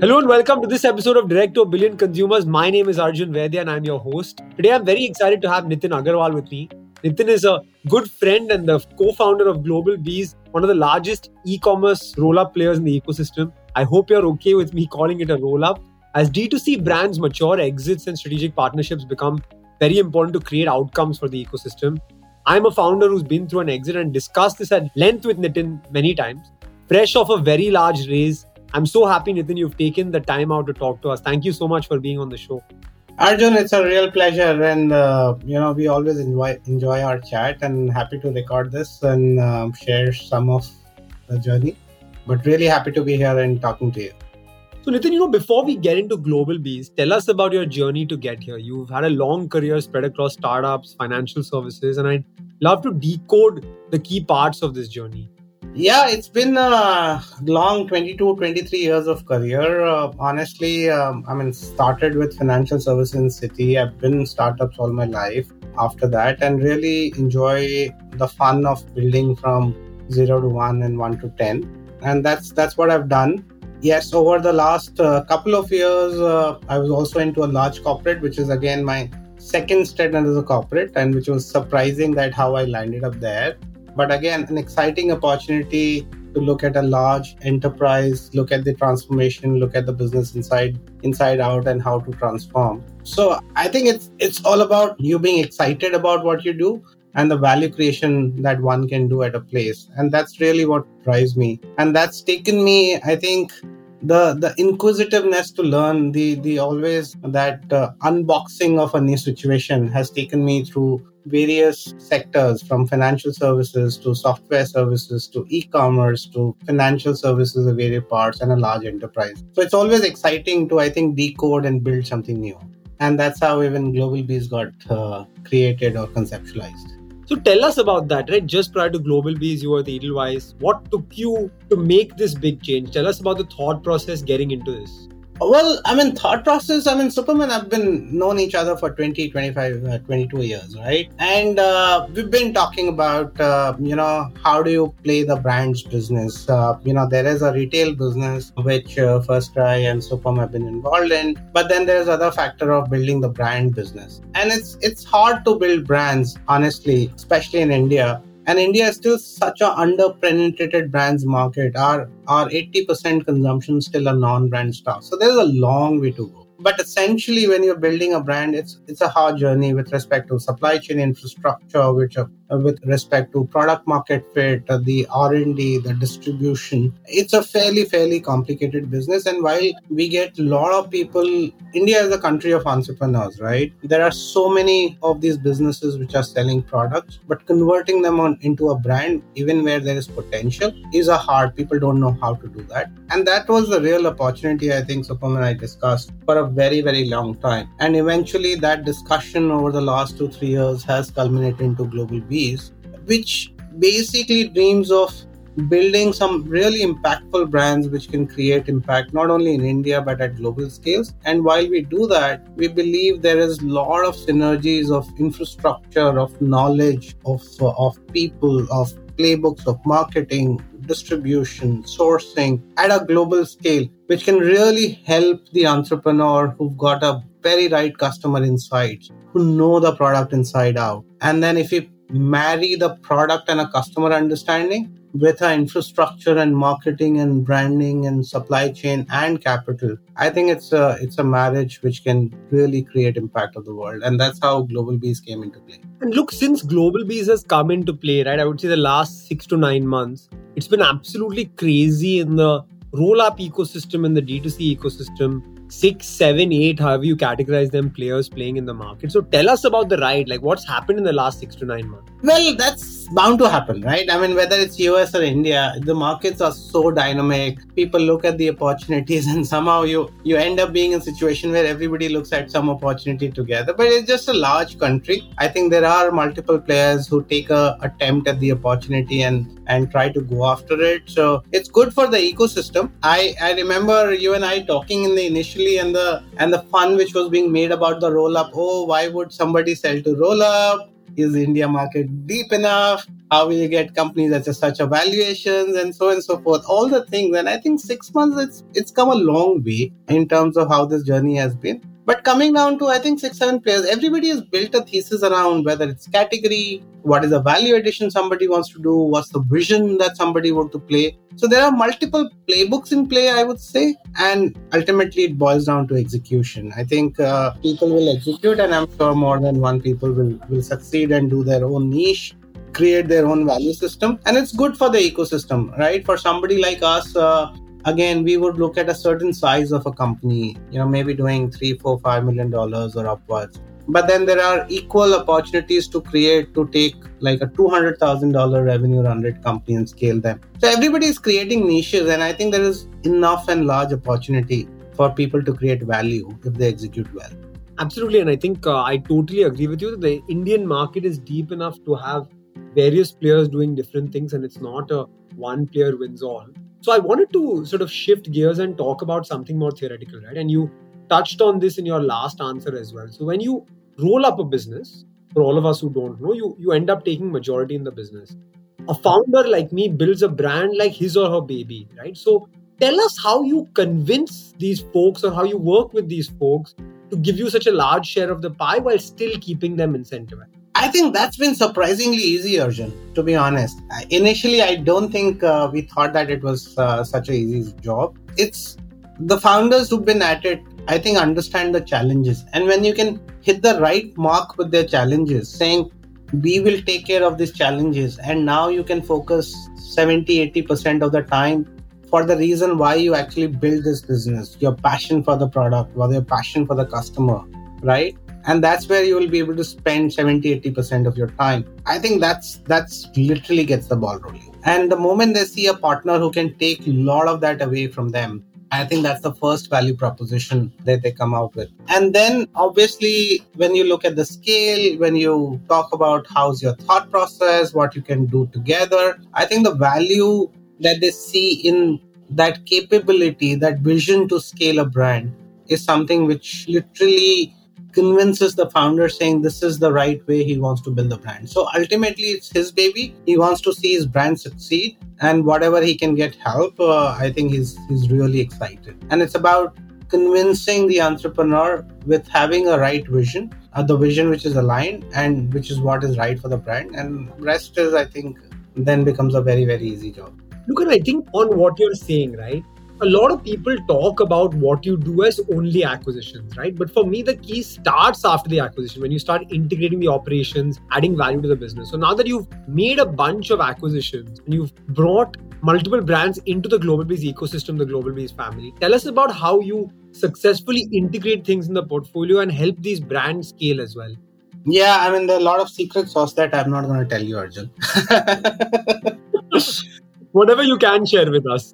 Hello and welcome to this episode of Direct to a Billion Consumers. My name is Arjun Vaidya and I'm your host. Today I'm very excited to have Nitin Agarwal with me. Nitin is a good friend and the co-founder of GlobalBees, one of the largest e-commerce roll-up players in the ecosystem. I hope you're okay with me calling it a roll-up. As D2C brands mature, exits and strategic partnerships become very important to create outcomes for the ecosystem. I'm a founder who's been through an exit and discussed this at length with Nitin many times. Fresh off a very large raise, I'm so happy, Nitin, you've taken the time out to talk to us. Thank you so much for being on the show. Arjun, it's a real pleasure. And, we always enjoy our chat and happy to record this and share some of the journey. But really happy to be here and talking to you. So, Nitin, before we get into GlobalBees, tell us about your journey to get here. You've had a long career spread across startups, financial services, and I'd love to decode the key parts of this journey. Yeah, it's been a long 22, 23 years of career. Started with financial services in Citi. I've been in startups all my life after that and really enjoy the fun of building from 0 to 1 and 1 to 10. And that's what I've done. Yes, over the last couple of years, I was also into a large corporate, which is again my second stint as a corporate, and which was surprising that how I landed up there. But again, an exciting opportunity to look at a large enterprise, look at the transformation, look at the business inside out and how to transform. So I think it's all about you being excited about what you do and the value creation that one can do at a place. And that's really what drives me. And that's taken me, I think, the inquisitiveness to learn, the always that unboxing of a new situation has taken me through various sectors, from financial services to software services to e-commerce to financial services of various parts and a large enterprise. So it's always exciting to, I think, decode and build something new. And that's how even GlobalBees got created or conceptualized. So tell us about that, right? Just prior to GlobalBees, you were at Edelweiss. What took you to make this big change? Tell us about the thought process getting into this. Well, Superman, I've been known each other for 20, 25, 22 years, right? And we've been talking about, how do you play the brands business? There is a retail business, which First Cry and Superman have been involved in. But then there's other factor of building the brand business. And it's hard to build brands, honestly, especially in India. And India is still such an under-penetrated brands market. Our 80% consumption is still a non-brand stuff. So there's a long way to go. But essentially, when you're building a brand, it's a hard journey with respect to supply chain infrastructure, with respect to product market fit, the R&D, the distribution. It's a fairly complicated business. And while we get a lot of people, India is a country of entrepreneurs, right? There are so many of these businesses which are selling products, but converting them into a brand, even where there is potential, is a hard. People don't know how to do that. And that was the real opportunity, I think, Supam and I discussed for a very, very long time. And eventually that discussion over the last 2-3 years has culminated into GlobalBees, which basically dreams of building some really impactful brands which can create impact not only in India but at global scales. And while we do that, we believe there is a lot of synergies of infrastructure, of knowledge, of people, of playbooks, of marketing, distribution, sourcing at a global scale, which can really help the entrepreneur who've got a very right customer insights, who know the product inside out. And then if we marry the product and a customer understanding with our infrastructure and marketing and branding and supply chain and capital, I think it's a marriage which can really create impact of the world. And that's how GlobalBees came into play. And look, since GlobalBees has come into play, right, I would say the last 6 to 9 months, it's been absolutely crazy in the roll-up ecosystem and the D2C ecosystem. 6, 7, 8, however you categorize them, players playing in the market. So tell us about the ride, like what's happened in the last 6 to 9 months? Well, that's bound to happen, right? Whether it's US or India, the markets are so dynamic. People look at the opportunities and somehow you end up being in a situation where everybody looks at some opportunity together. But it's just a large country. I think there are multiple players who take an attempt at the opportunity and try to go after it. So it's good for the ecosystem. I remember you and I talking in the initial and the fun which was being made about the roll-up. Oh, why would somebody sell to roll-up? Is the India market deep enough? How will you get companies at such valuations and so on and so forth? All the things. And I think 6 months, it's come a long way in terms of how this journey has been. But coming down to, I think, 6-7 players, everybody has built a thesis around whether it's category, what is the value addition somebody wants to do, what's the vision that somebody wants to play. So there are multiple playbooks in play, I would say. And ultimately, it boils down to execution. I think people will execute, and I'm sure more than one people will succeed and do their own niche, create their own value system. And it's good for the ecosystem, right? For somebody like us, again, we would look at a certain size of a company, maybe doing $3, $4, $5 million or upwards. But then there are equal opportunities to take like a $200,000 revenue run rate company and scale them. So everybody is creating niches, and I think there is enough and large opportunity for people to create value if they execute well. Absolutely. And I think I totally agree with you that the Indian market is deep enough to have various players doing different things, and it's not a one player wins all. So I wanted to sort of shift gears and talk about something more theoretical, right? And you touched on this in your last answer as well. So when you roll up a business, for all of us who don't know, you end up taking majority in the business. A founder like me builds a brand like his or her baby, right? So tell us how you convince these folks or how you work with these folks to give you such a large share of the pie while still keeping them incentivized. I think that's been surprisingly easy, Arjun, to be honest. Initially, I don't think we thought that it was such an easy job. It's the founders who've been at it, I think, understand the challenges. And when you can hit the right mark with their challenges, saying, we will take care of these challenges. And now you can focus 70-80% of the time for the reason why you actually build this business, your passion for the product, or your passion for the customer, right? And that's where you will be able to spend 70-80% of your time. I think that's literally gets the ball rolling. And the moment they see a partner who can take a lot of that away from them, I think that's the first value proposition that they come out with. And then obviously, when you look at the scale, when you talk about how's your thought process, what you can do together, I think the value that they see in that capability, that vision to scale a brand is something which literally convinces the founder saying this is the right way he wants to build the brand. So ultimately, it's his baby. He wants to see his brand succeed, and whatever he can get help, I think he's really excited. And it's about convincing the entrepreneur with having a right vision, the vision which is aligned and which is what is right for the brand. And rest is, I think, then becomes a very, very easy job. Look, and I think on what you're saying, right? A lot of people talk about what you do as only acquisitions, right? But for me, the key starts after the acquisition, when you start integrating the operations, adding value to the business. So now that you've made a bunch of acquisitions and you've brought multiple brands into the GlobalBees ecosystem, the GlobalBees family, tell us about how you successfully integrate things in the portfolio and help these brands scale as well. Yeah, I mean, there are a lot of secret sauce that I'm not going to tell you, Arjun. Whatever you can share with us.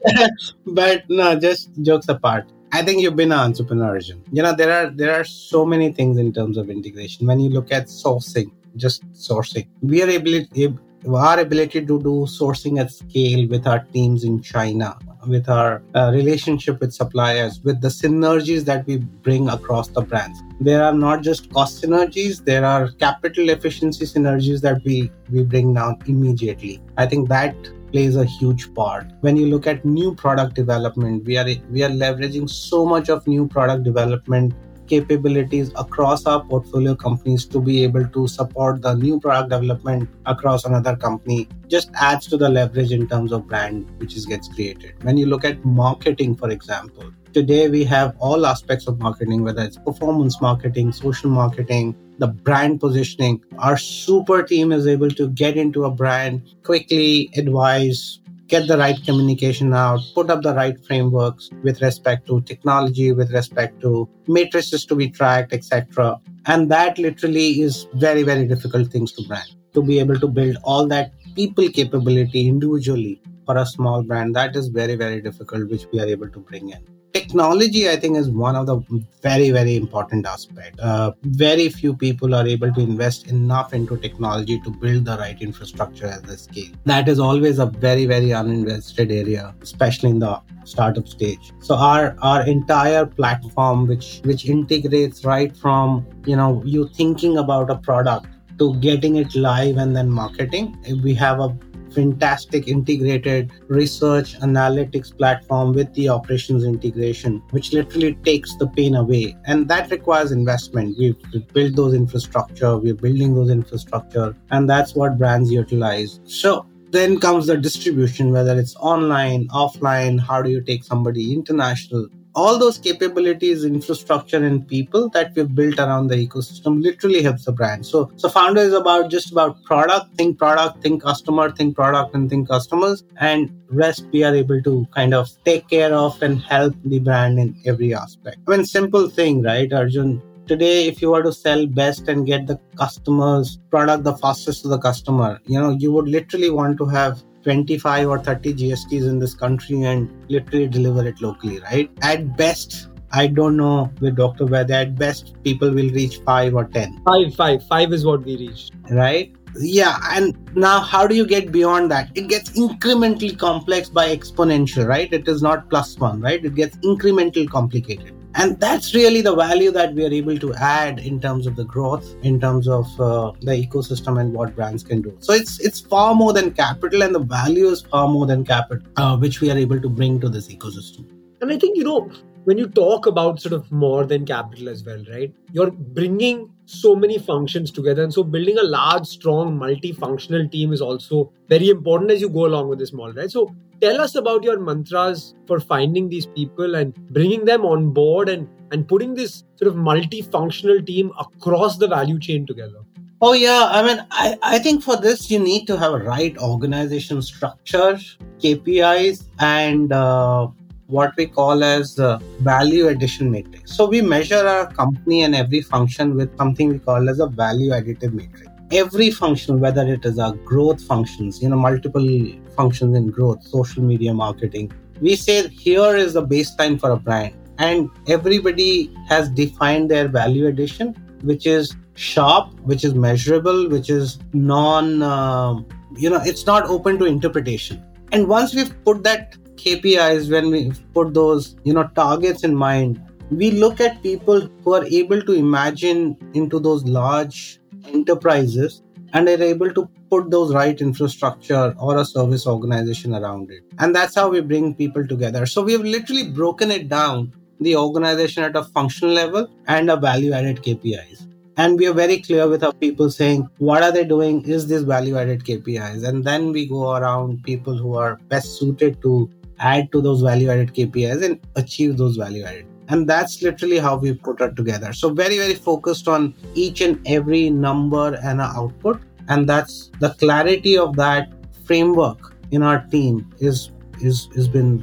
But no, just jokes apart. I think you've been an entrepreneur. There are so many things in terms of integration. When you look at sourcing, we are our ability to do sourcing at scale with our teams in China, with our relationship with suppliers, with the synergies that we bring across the brands. There are not just cost synergies, there are capital efficiency synergies that we bring down immediately. I think that plays a huge part. When you look at new product development, we are leveraging so much of new product development capabilities across our portfolio companies to be able to support the new product development across another company. Just adds to the leverage in terms of brand which gets created. When you look at marketing, for example, today we have all aspects of marketing, whether it's performance marketing, social marketing, the brand positioning. Our super team is able to get into a brand, quickly advise, get the right communication out, put up the right frameworks with respect to technology, with respect to matrices to be tracked, etc. And that literally is very, very difficult things to brand. To be able to build all that people capability individually for a small brand, that is very, very difficult, which we are able to bring in. Technology, I think, is one of the very, very important aspects. Very few people are able to invest enough into technology to build the right infrastructure at the scale. That is always a very, very uninvested area, especially in the startup stage. So our entire platform, which integrates right from you thinking about a product to getting it live and then marketing. We have a fantastic integrated research analytics platform with the operations integration, which literally takes the pain away. And that requires investment. We've built those infrastructure, we're building those infrastructure, and that's what brands utilize. So then comes the distribution, whether it's online, offline, how do you take somebody international? All those capabilities, infrastructure, and people that we've built around the ecosystem literally helps the brand. So Founder is about just about product, think customer, think product, and think customers. And rest we are able to kind of take care of and help the brand in every aspect. I mean, simple thing, right, Arjun? Today, if you were to sell best and get the customer's product the fastest to the customer, you would literally want to have 25 or 30 GSTs in this country and literally deliver it locally, right? At best, I don't know with Dr. Vaidya, at best, people will reach 5 or 10. Five is what we reached. Right? Yeah. And now how do you get beyond that? It gets incrementally complex by exponential, right? It is not +1, right? It gets incrementally complicated. And that's really the value that we are able to add in terms of the growth, in terms of the ecosystem and what brands can do. So it's far more than capital, and the value is far more than capital, which we are able to bring to this ecosystem. And I think, when you talk about sort of more than capital as well, right? You're bringing so many functions together. And so building a large, strong, multifunctional team is also very important as you go along with this model, right? So tell us about your mantras for finding these people and bringing them on board and putting this sort of multifunctional team across the value chain together. Oh, yeah. I mean, I think for this, you need to have a right organization structure, KPIs, and what we call as the value addition matrix. So we measure our company and every function with something we call as a value additive matrix. Every function, whether it is our growth functions, multiple functions in growth, social media marketing, we say here is the baseline for a brand. And everybody has defined their value addition, which is sharp, which is measurable, which is it's not open to interpretation. And once we've put that KPIs, when we put those, targets in mind, we look at people who are able to imagine into those large enterprises and are able to put those right infrastructure or a service organization around it. And that's how we bring people together. So we've literally broken it down, the organization at a functional level and a value-added KPIs. And we are very clear with our people saying, what are they doing? Is this value-added KPIs? And then we go around people who are best suited to add to those value-added KPIs and achieve those value-added. And that's literally how we put it together. So very, very focused on each and every number and output. And that's the clarity of that framework in our team has been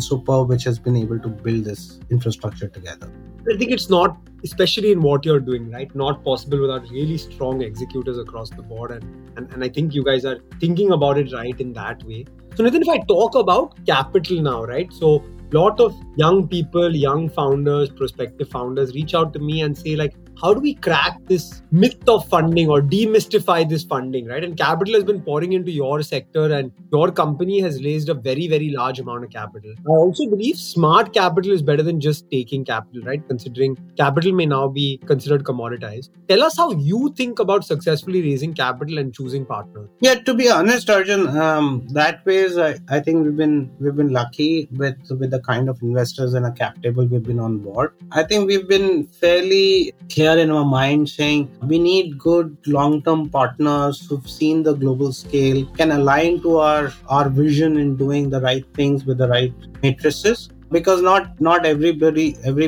superb, which has been able to build this infrastructure together. I think it's not, especially in what you're doing, right, not possible without really strong executors across the board. And I think you guys are thinking about it right in that way. So Nitin, if I talk about capital now, right? So lot of young people, young founders, prospective founders reach out to me and say, like, how do we crack this myth of funding or demystify this funding, right? And capital has been pouring into your sector and your company has raised a very, very large amount of capital. I also believe smart capital is better than just taking capital, right? Considering capital may now be considered commoditized. Tell us how you think about successfully raising capital and choosing partners. Yeah, to be honest, Arjun, that way is, I think we've been lucky with the kind of investors and a cap table we've been on board. I think we've been fairly clear in our mind saying we need good long-term partners who've seen the global scale, can align to our vision in doing the right things with the right matrices, because not every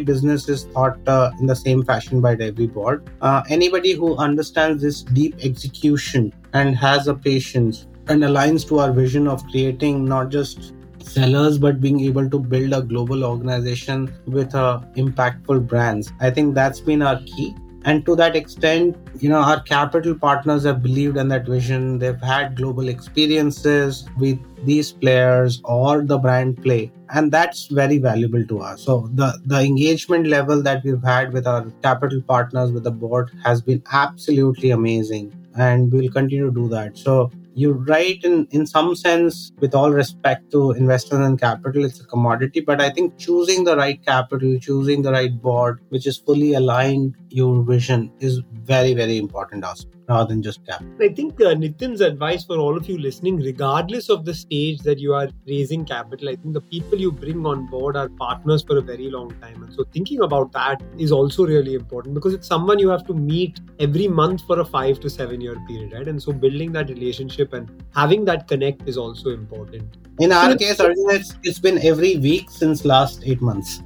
business is thought in the same fashion by every board. Anybody who understands this deep execution and has a patience and aligns to our vision of creating not just sellers, but being able to build a global organization with impactful brands. I think that's been our key. And to that extent, our capital partners have believed in that vision. They've had global experiences with these players or the brand play. And that's very valuable to us. So the engagement level that we've had with our capital partners, with the board, has been absolutely amazing. And we'll continue to do that. So You're right in some sense, with all respect to investors and capital, it's a commodity. But I think choosing the right capital, choosing the right board, which is fully aligned your vision is very, very important aspect rather than just capital. I think Nitin's advice for all of you listening, regardless of the stage that you are raising capital, I think the people you bring on board are partners for a very long time. And so thinking about that is also really important because it's someone you have to meet every month for a 5 to 7 year period, right? And so building that relationship and having that connect is also important. In our case, Arjun, it's been every week since last 8 months.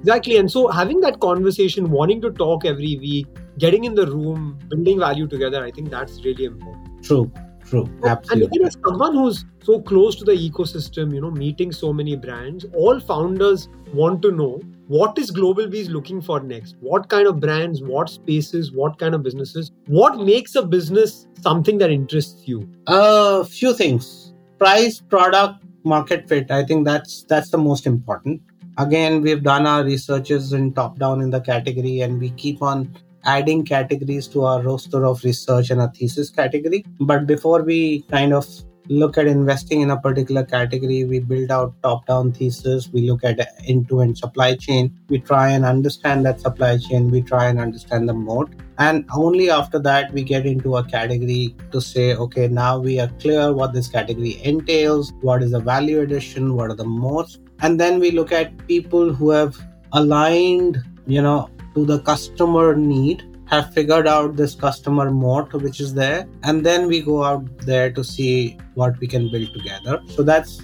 Exactly. And so having that conversation, wanting to talk every week, getting in the room, building value together, I think that's really important. True. Absolutely. And even as someone who's so close to the ecosystem, meeting so many brands, all founders want to know, what is GlobalBees looking for next? What kind of brands, what spaces, what kind of businesses? What makes a business something that interests you? Few things. Price, product, market fit. I think that's the most important. Again, we've done our researches in top down in the category and we keep on adding categories to our roster of research and a thesis category. But before we kind of look at investing in a particular category, we build out top-down thesis, we look at end-to-end supply chain, we try and understand that supply chain, we try and understand the moat. And only after that, we get into a category to say, okay, now we are clear what this category entails, what is the value addition, what are the moats. And then we look at people who have aligned, to the customer need, have figured out this customer moat which is there, and then we go out there to see what we can build together. So that's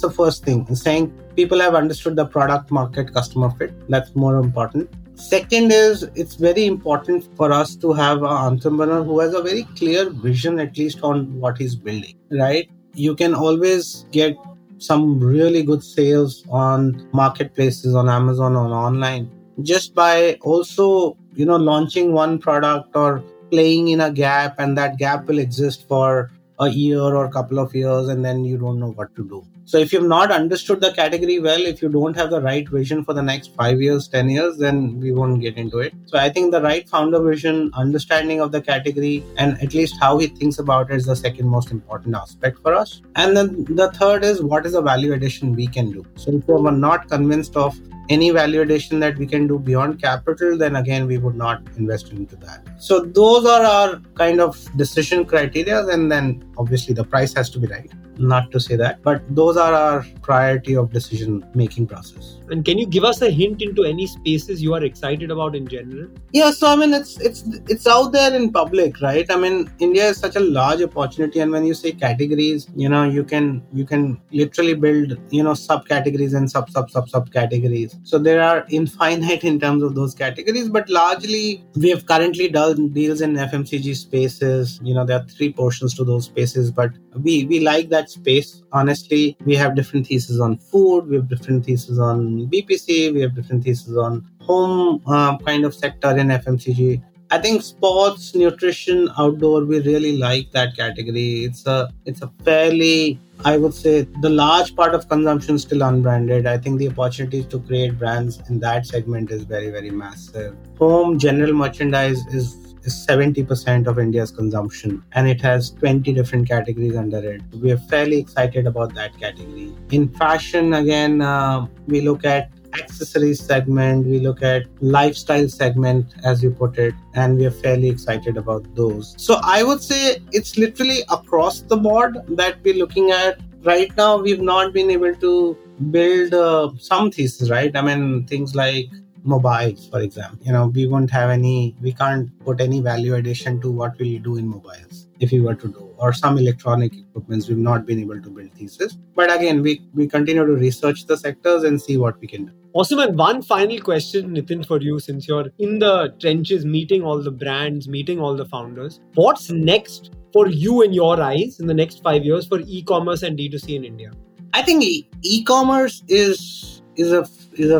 the first thing, is saying people have understood the product market customer fit. That's more important. Second is, it's very important for us to have an entrepreneur who has a very clear vision, at least on what he's building, right? You can always get some really good sales on marketplaces, on Amazon, on online, just by also launching one product or playing in a gap, and that gap will exist for a year or a couple of years, and then you don't know what to do. So if you've not understood the category well, if you don't have the right vision for the next 5 years, 10 years, then we won't get into it. So I think the right founder vision, understanding of the category, and at least how he thinks about it is the second most important aspect for us. And then the third is, what is the value addition we can do? So if we're not convinced of any value addition that we can do beyond capital, then again, we would not invest into that. So those are our kind of decision criteria. And then obviously the price has to be right. Not to say that, but those are our priority of decision making process. And can you give us a hint into any spaces you are excited about in general? Yeah, so I mean, it's out there in public, right? I mean, India is such a large opportunity, and when you say categories, you can literally build subcategories and subcategories. So there are infinite in terms of those categories, but largely we have currently done deals in FMCG spaces. There are three portions to those spaces, but we like that space. Honestly, we have different theses on food, we have different theses on BPC, we have different theses on home kind of sector in FMCG. I think sports, nutrition, outdoor, we really like that category. It's a fairly, I would say, the large part of consumption is still unbranded. I think the opportunities to create brands in that segment is very, very massive. Home general merchandise is 70% of India's consumption, and it has 20 different categories under it. We are fairly excited about that category. In fashion, again, we look at accessories segment, we look at lifestyle segment, as you put it, and we are fairly excited about those. So I would say it's literally across the board that we're looking at. Right now, we've not been able to build some thesis, right? I mean, things like mobiles, for example, we can't put any value addition to what will you do in mobiles if we were to do, or some electronic equipments. We've not been able to build thesis. But again, we continue to research the sectors and see what we can do. Awesome. And one final question, Nitin, for you, since you're in the trenches, meeting all the brands, meeting all the founders, what's next for you in your eyes in the next 5 years for e-commerce and D2C in India? I think e-commerce is a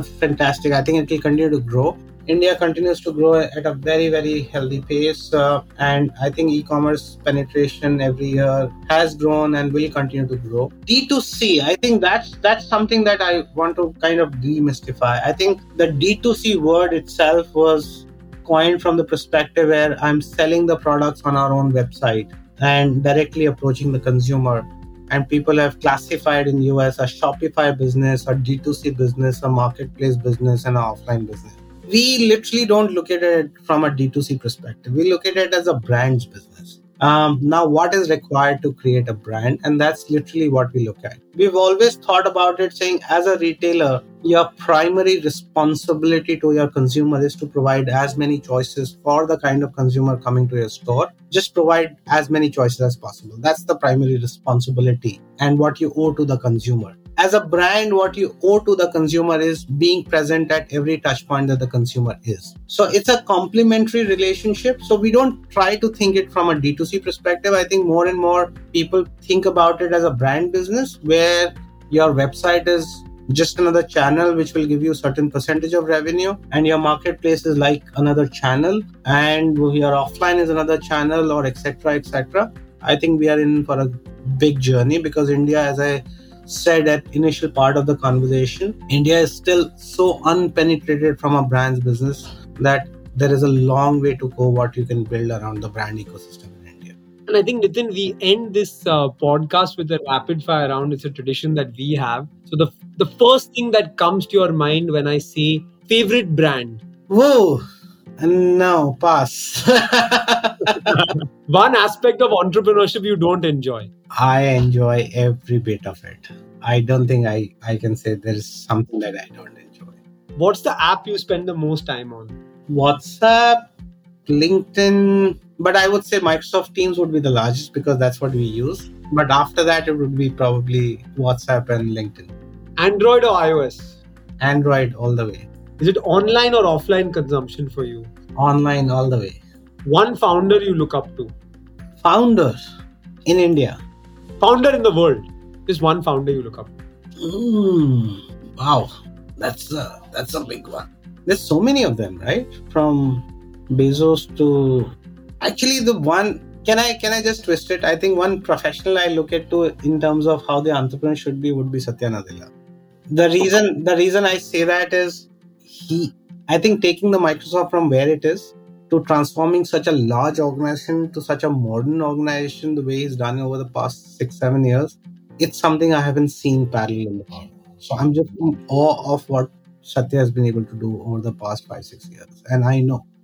fantastic. I think it will continue to grow. India continues to grow at a very, very healthy pace. And I think e-commerce penetration every year has grown and will continue to grow. D2C, I think that's something that I want to kind of demystify. I think the D2C word itself was coined from the perspective where I'm selling the products on our own website. and directly approaching the consumer. And people have classified in the US a Shopify business, a D2C business, a marketplace business, and an offline business. We literally don't look at it from a D2C perspective. We look at it as a brand's business. Now, what is required to create a brand? And that's literally what we look at. We've always thought about it saying, as a retailer, your primary responsibility to your consumer is to provide as many choices for the kind of consumer coming to your store. Just provide as many choices as possible. That's the primary responsibility and what you owe to the consumer. As a brand, what you owe to the consumer is being present at every touch point that the consumer is. So it's a complementary relationship. So we don't try to think it from a D2C perspective. I think more and more people think about it as a brand business where your website is just another channel which will give you a certain percentage of revenue, and your marketplace is like another channel, and your offline is another channel, or etc. I think we are in for a big journey because India, as I said at initial part of the conversation, India is still so unpenetrated from a brand's business that there is a long way to go what you can build around the brand ecosystem. And I think, Nitin, we end this podcast with a rapid fire round. It's a tradition that we have. So the first thing that comes to your mind when I say favorite brand. Whoa, no, pass. One aspect of entrepreneurship you don't enjoy. I enjoy every bit of it. I don't think I can say there is something that I don't enjoy. What's the app you spend the most time on? WhatsApp, LinkedIn, but I would say Microsoft Teams would be the largest because that's what we use. But after that, it would be probably WhatsApp and LinkedIn. Android or iOS? Android all the way. Is it online or offline consumption for you? Online all the way. One founder you look up to? Founder in India. Founder in the world. Just one founder you look up to. Wow. That's a big one. There's so many of them, right? From Bezos to... Actually, the one, can I just twist it? I think one professional I look at to in terms of how the entrepreneur should be would be Satya Nadella. The reason I say that is I think taking the Microsoft from where it is to transforming such a large organization to such a modern organization, the way he's done over the past 6-7 years, it's something I haven't seen parallel in the past. So I'm just in awe of what Satya has been able to do over the past 5-6 years. And I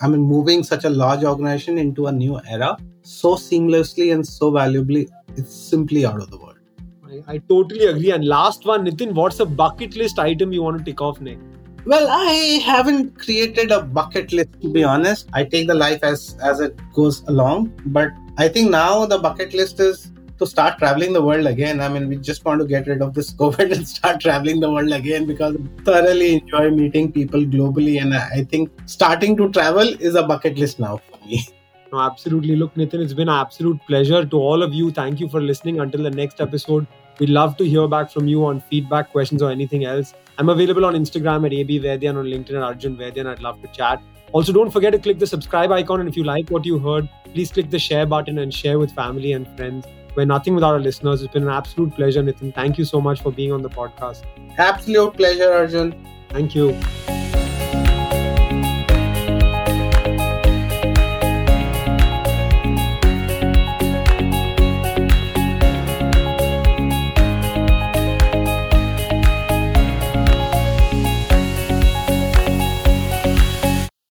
mean, moving such a large organization into a new era so seamlessly and so valuably, it's simply out of the world. I totally agree. And last one, Nitin, what's a bucket list item you want to tick off next? Well, I haven't created a bucket list, to be honest. I take the life as it goes along. But I think now the bucket list is to start traveling the world again. I mean, we just want to get rid of this COVID and start traveling the world again because I thoroughly enjoy meeting people globally. And I think starting to travel is a bucket list now for me. No, absolutely. Look, Nitin, it's been an absolute pleasure. To all of you, thank you for listening. Until the next episode, we'd love to hear back from you on feedback, questions, or anything else. I'm available on Instagram at @abvaidya and on LinkedIn at Arjun Vaidya. I'd love to chat. Also, don't forget to click the subscribe icon. And if you like what you heard, please click the share button and share with family and friends. We're nothing without our listeners. It's been an absolute pleasure, Nitin. Thank you so much for being on the podcast. Absolute pleasure, Arjun. Thank you.